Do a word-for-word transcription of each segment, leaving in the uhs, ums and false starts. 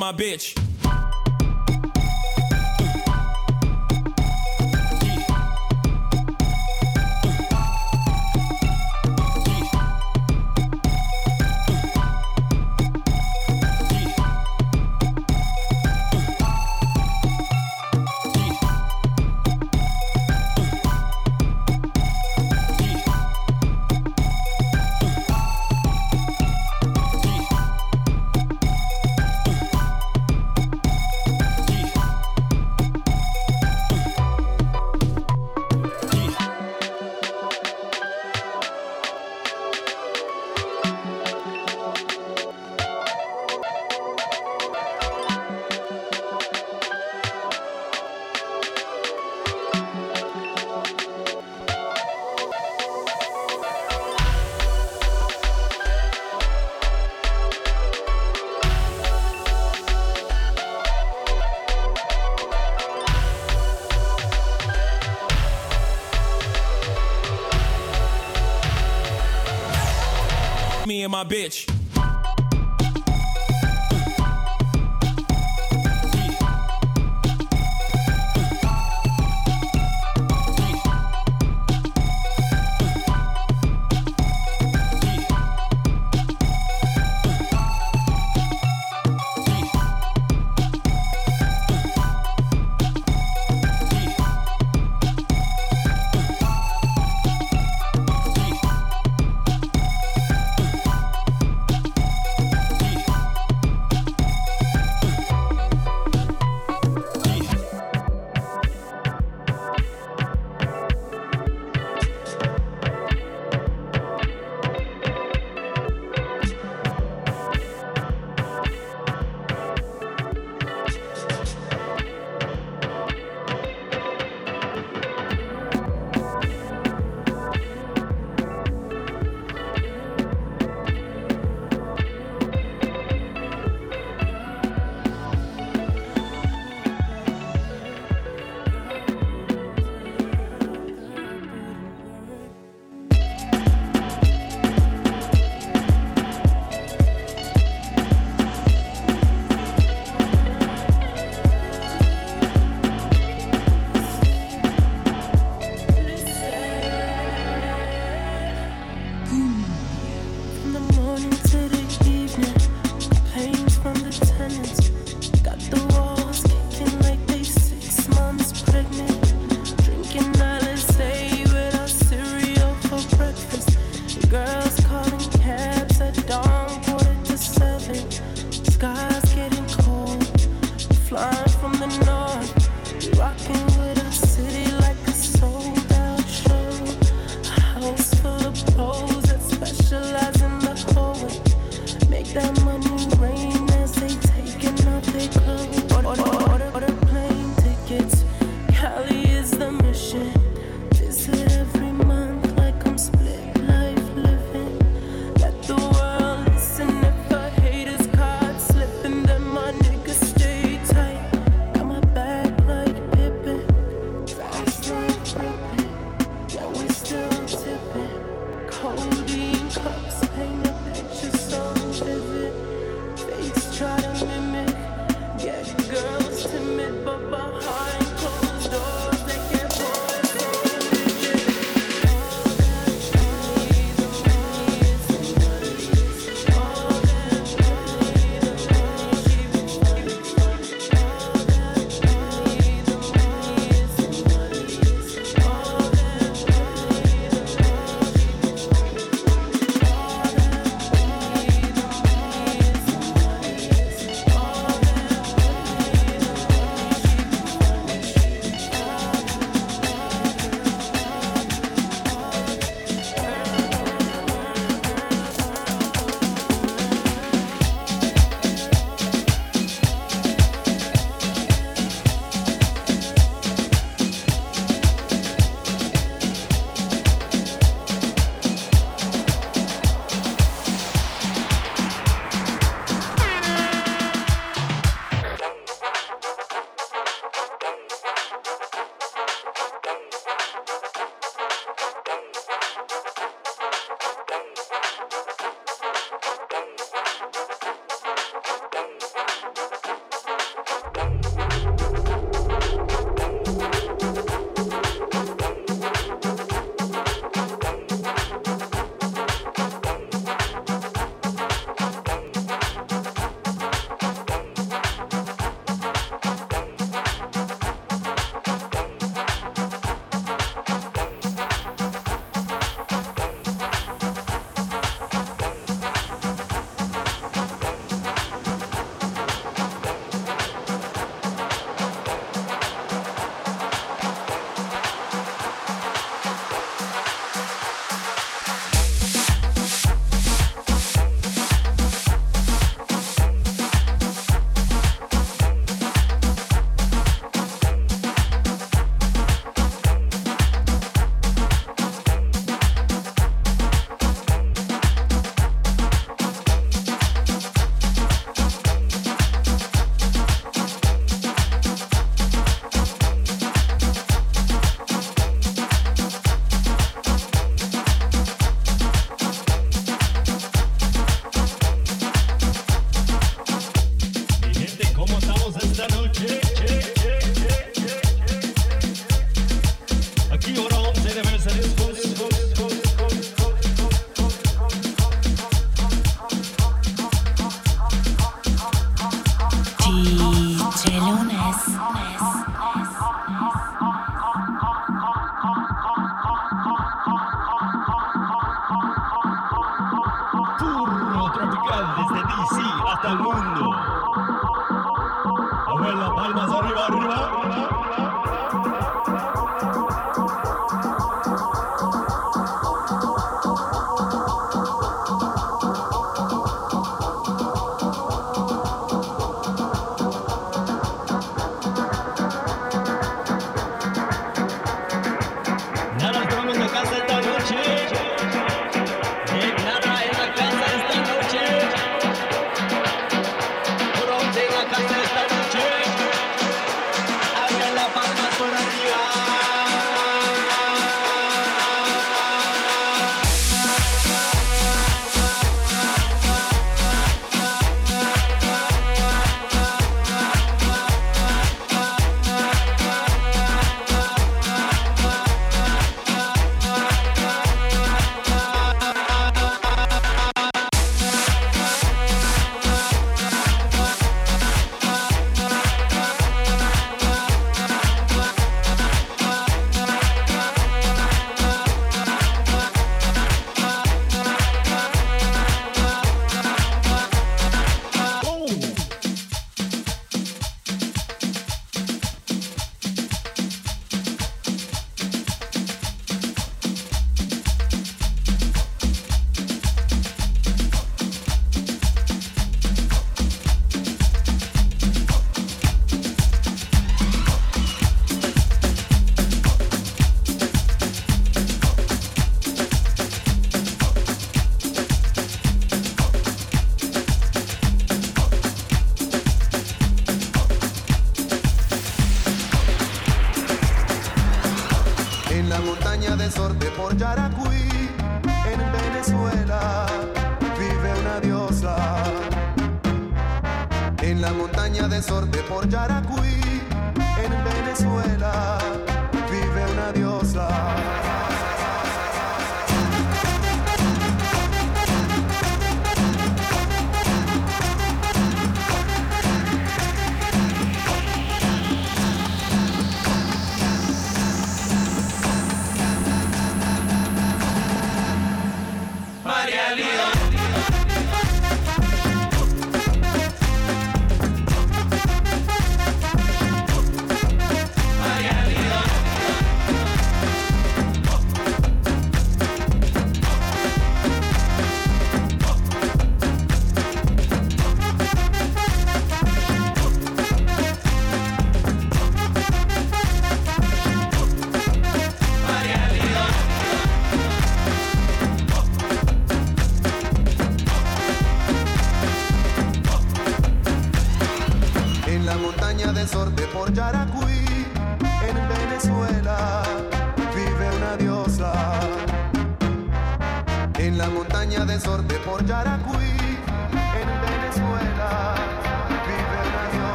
and my bitch. Me and my bitch. al mundo. Abuela, palmas arriba, arriba.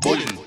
Bullen.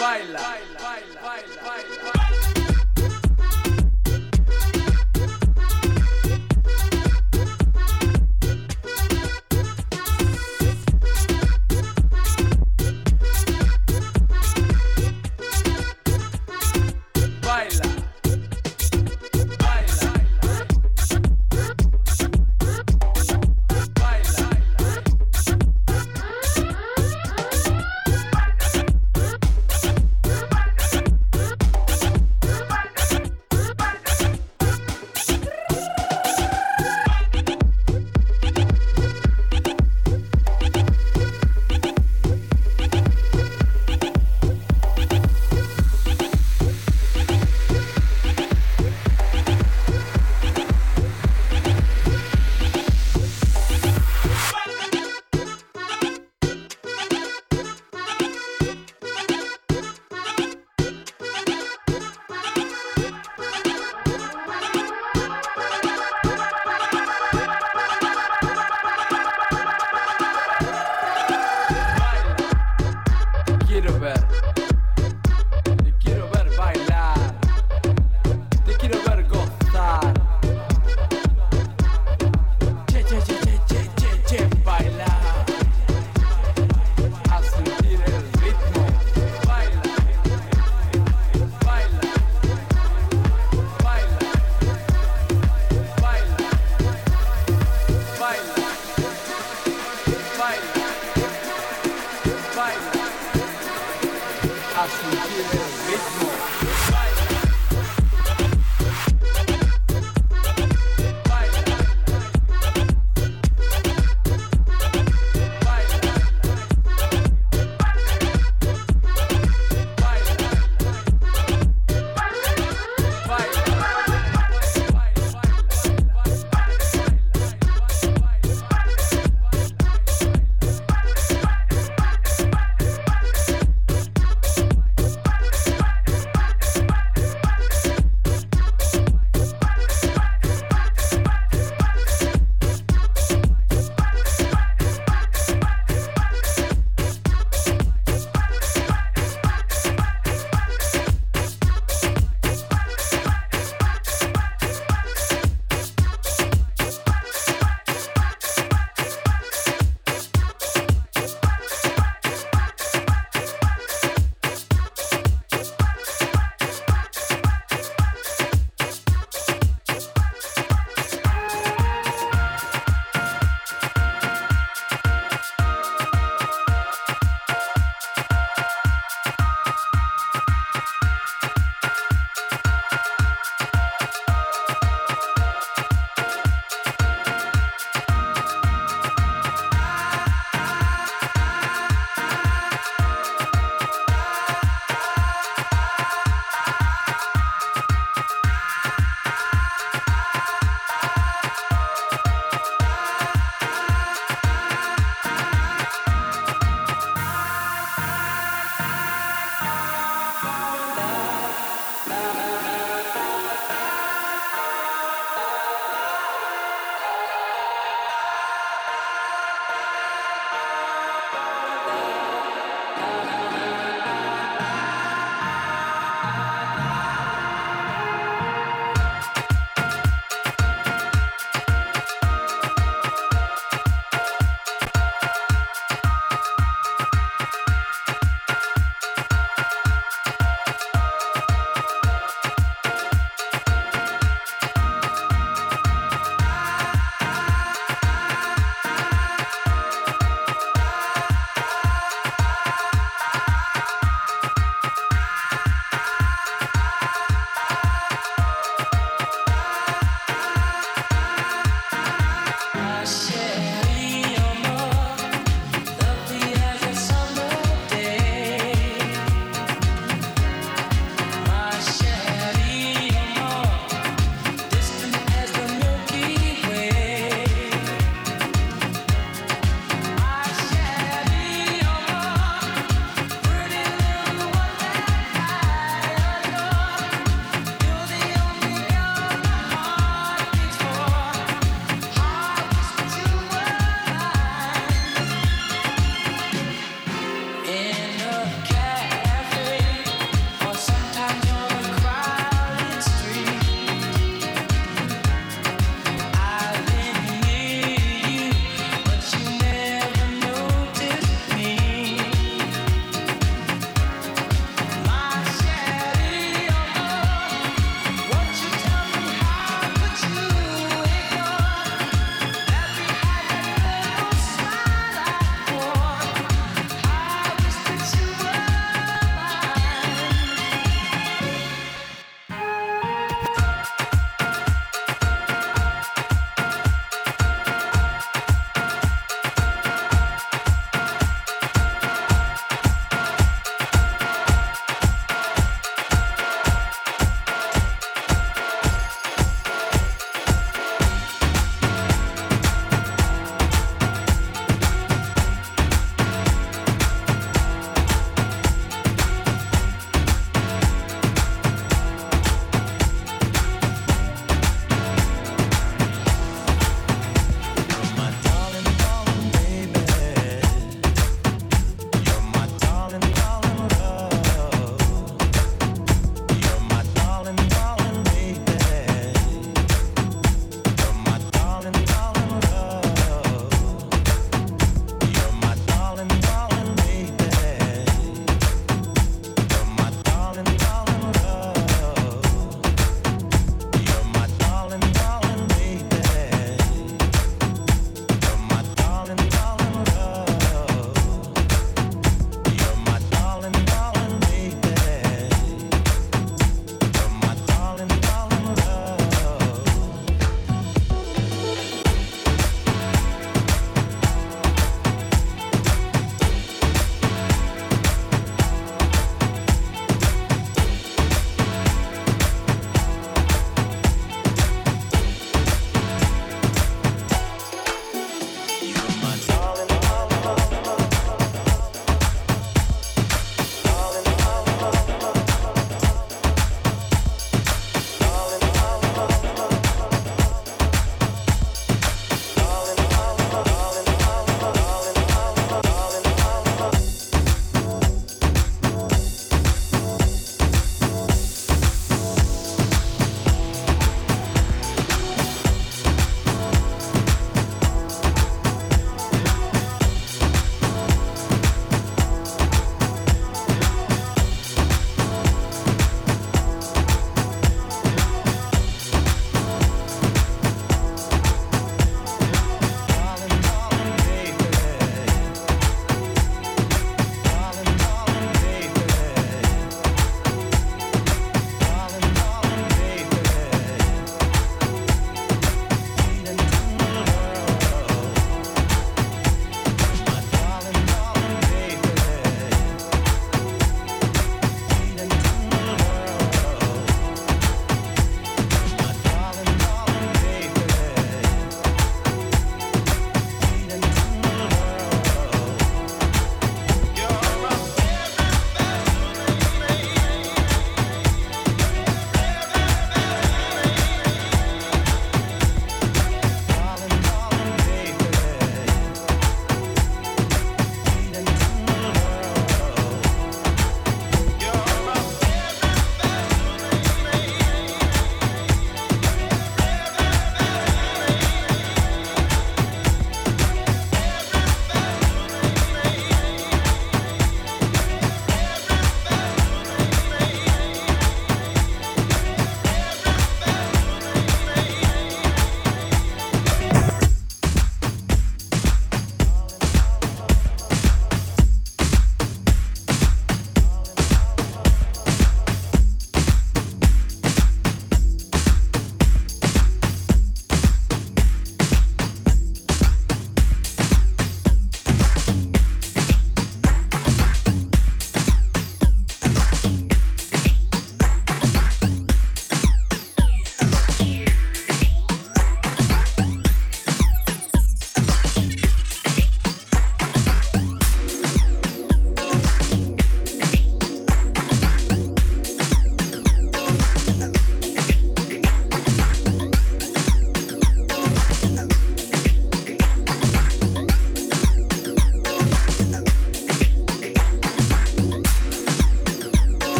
Baila, baila, baila, baila, baila. I should give it a bit more.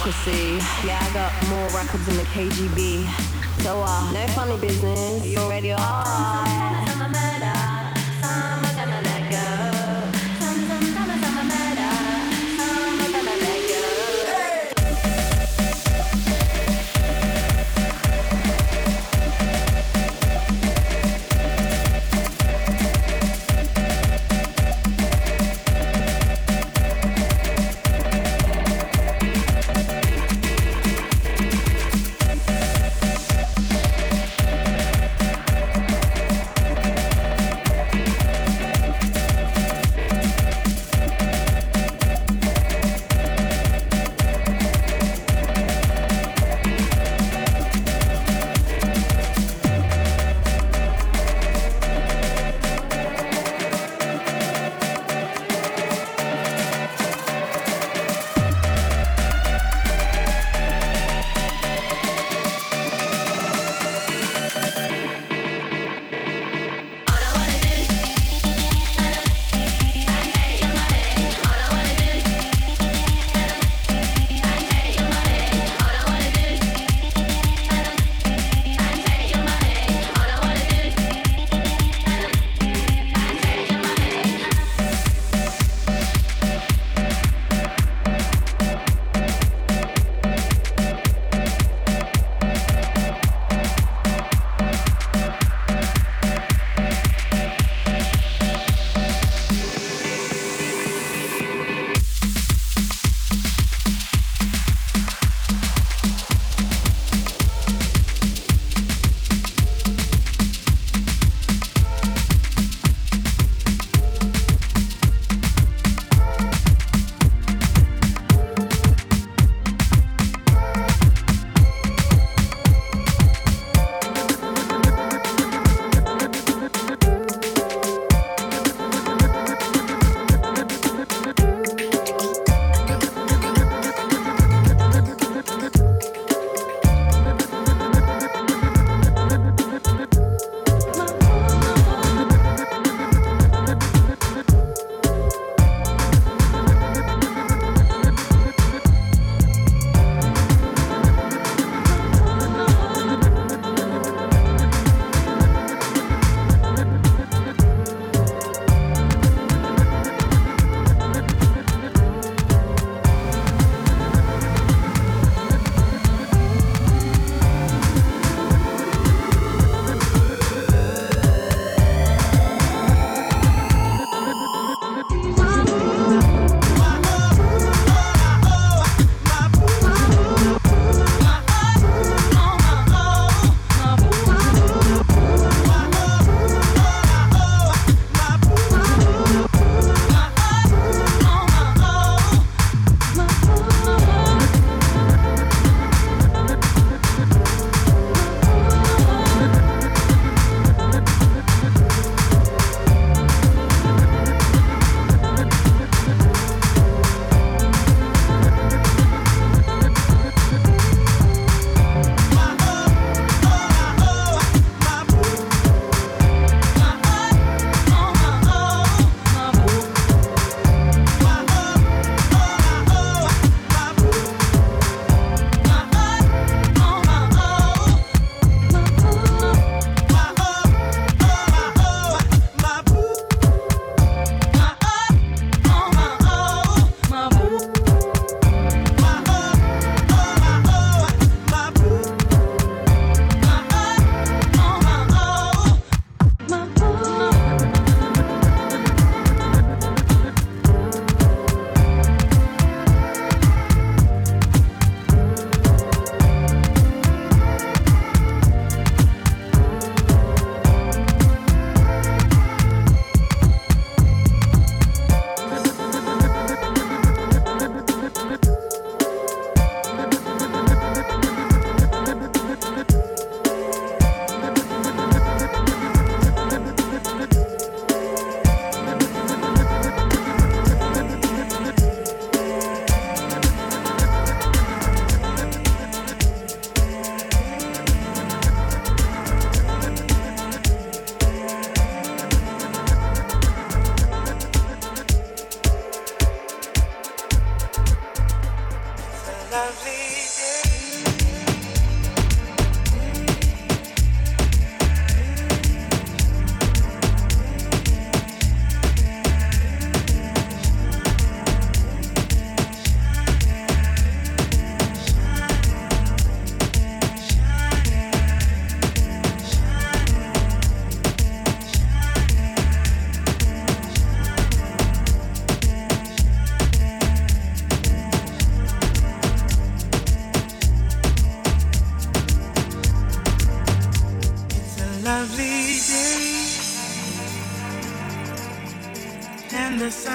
democracy. Yeah, I got more records than the K G B. So, uh, no funny business. You already are.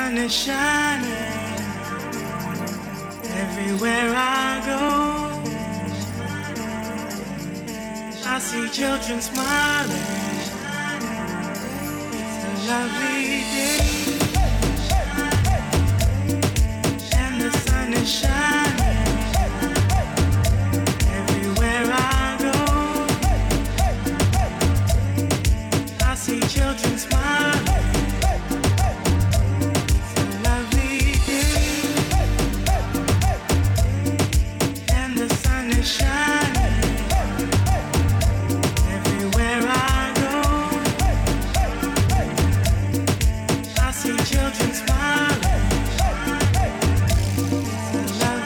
sun is shining everywhere I go. I see children smiling. It's a lovely day, and the sun is shining everywhere I go. I see children smiling. Children's smile. Hey, hey, hey. It's a love.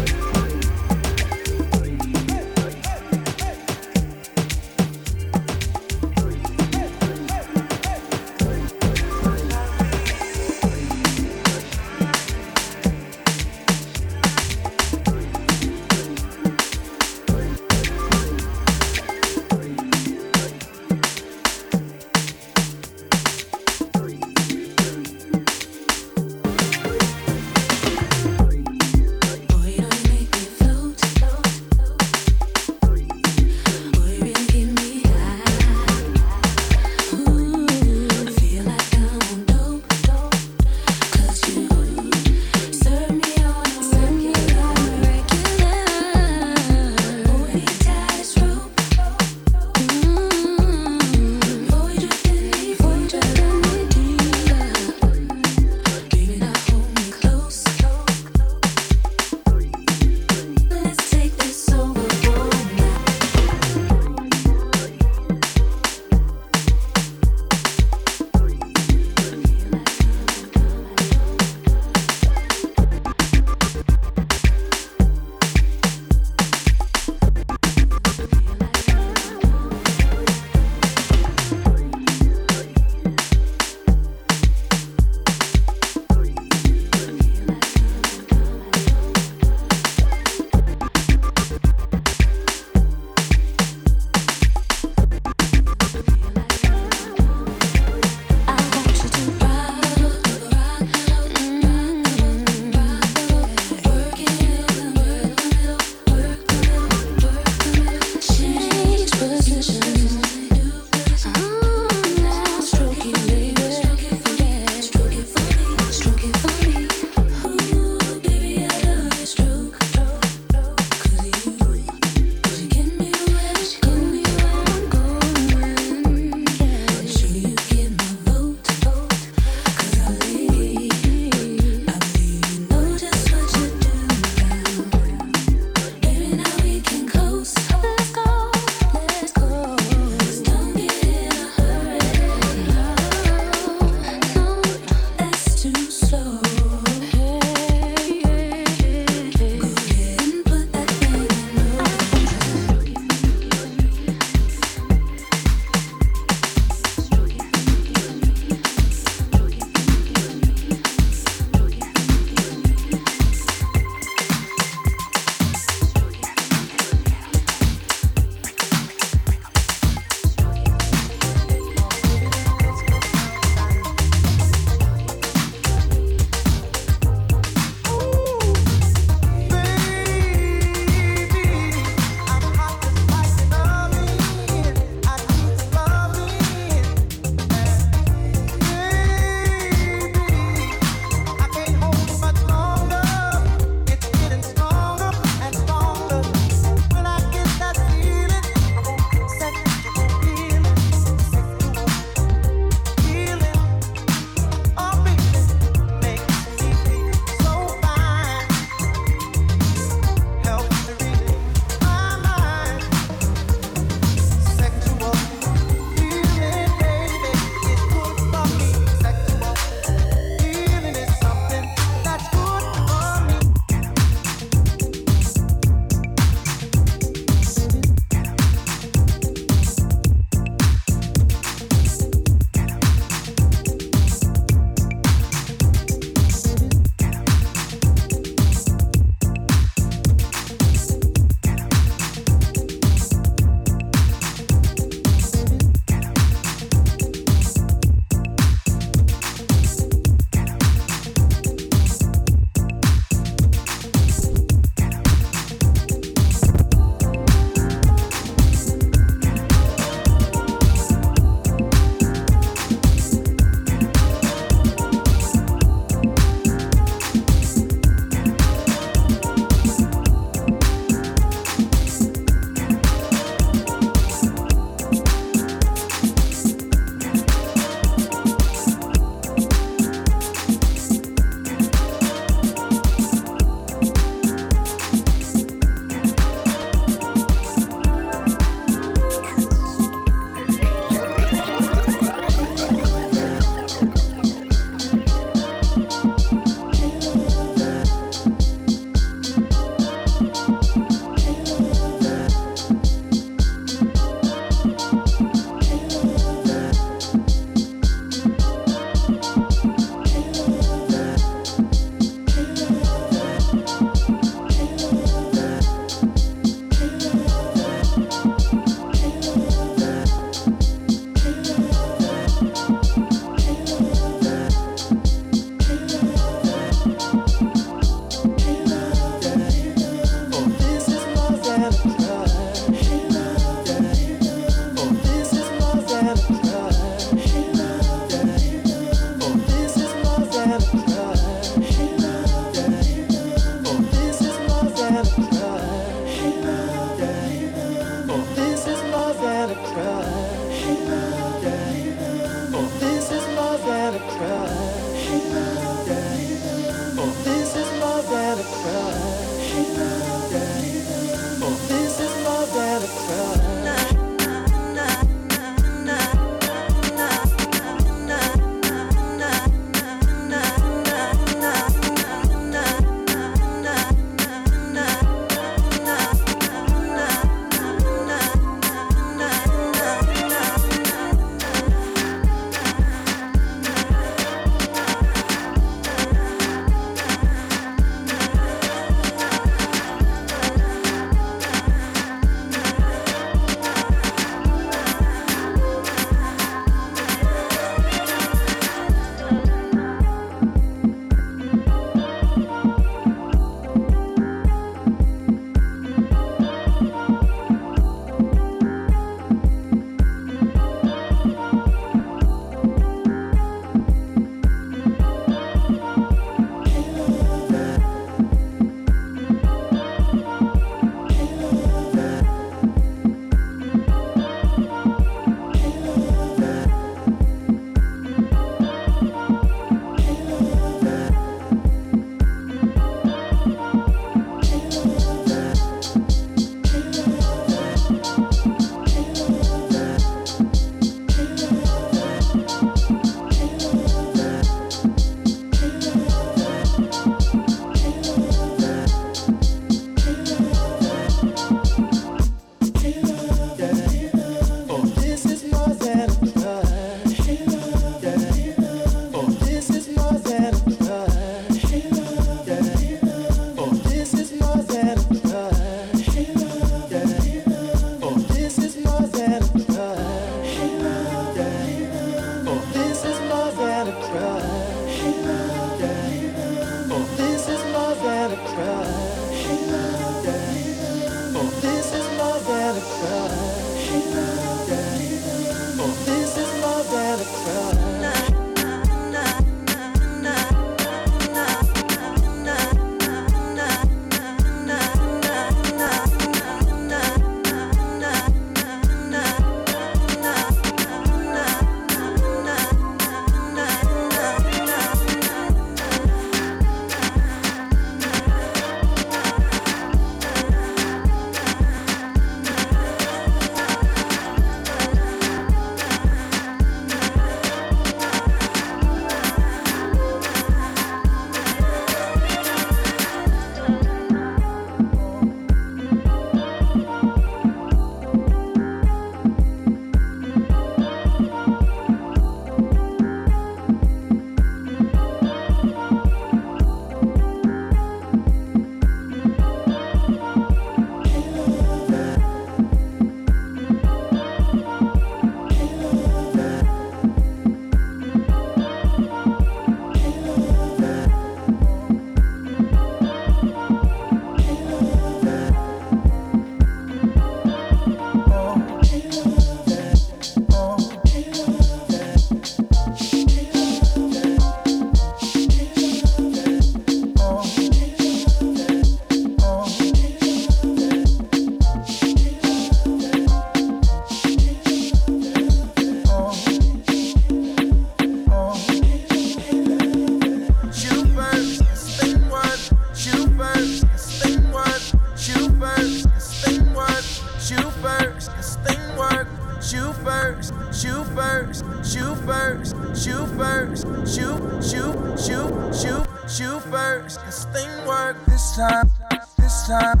first, shoot first, shoot, shoot, shoot, shoot, shoot first. This thing worked this time, this time,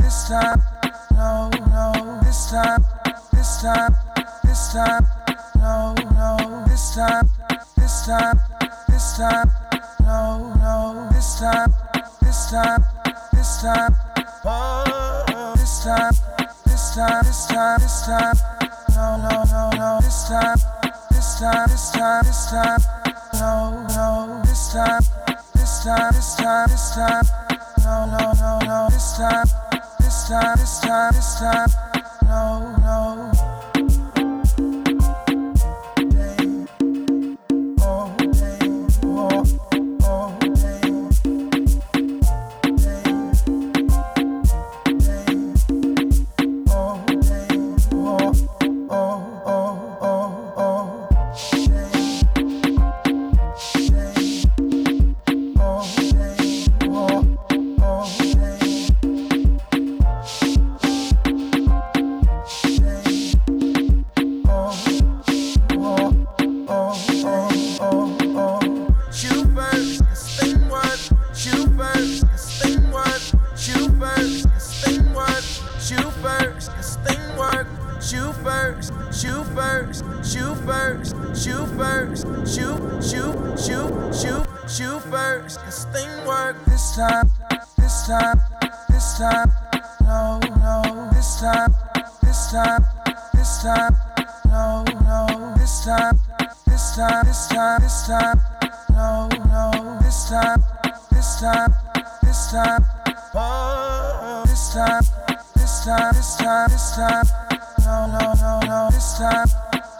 this time, no, no, this time, this time, this time, no, no, this time, this time, this time, no, no, this time, this time, this time, oh, this time, this time, this time, this time, no, no, no, no, this time. This time, this time, this time, no, no, this time, this time, this time, this time, no, no, no, no, this time, this time, this time, this time, no, no. Shoot first, shoot first, shoot first, shoot first, shoot, shoot, shoot, shoot, shoot first. This thing worked this time, this time, this time, no, no, this time, this time, this time, no, no, this time, this time, this time, this time, no, no, this time, this time, this time, oh, this time, this time, this time, this time. No, no, no, no, this time,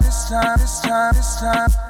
this time, this time, this time.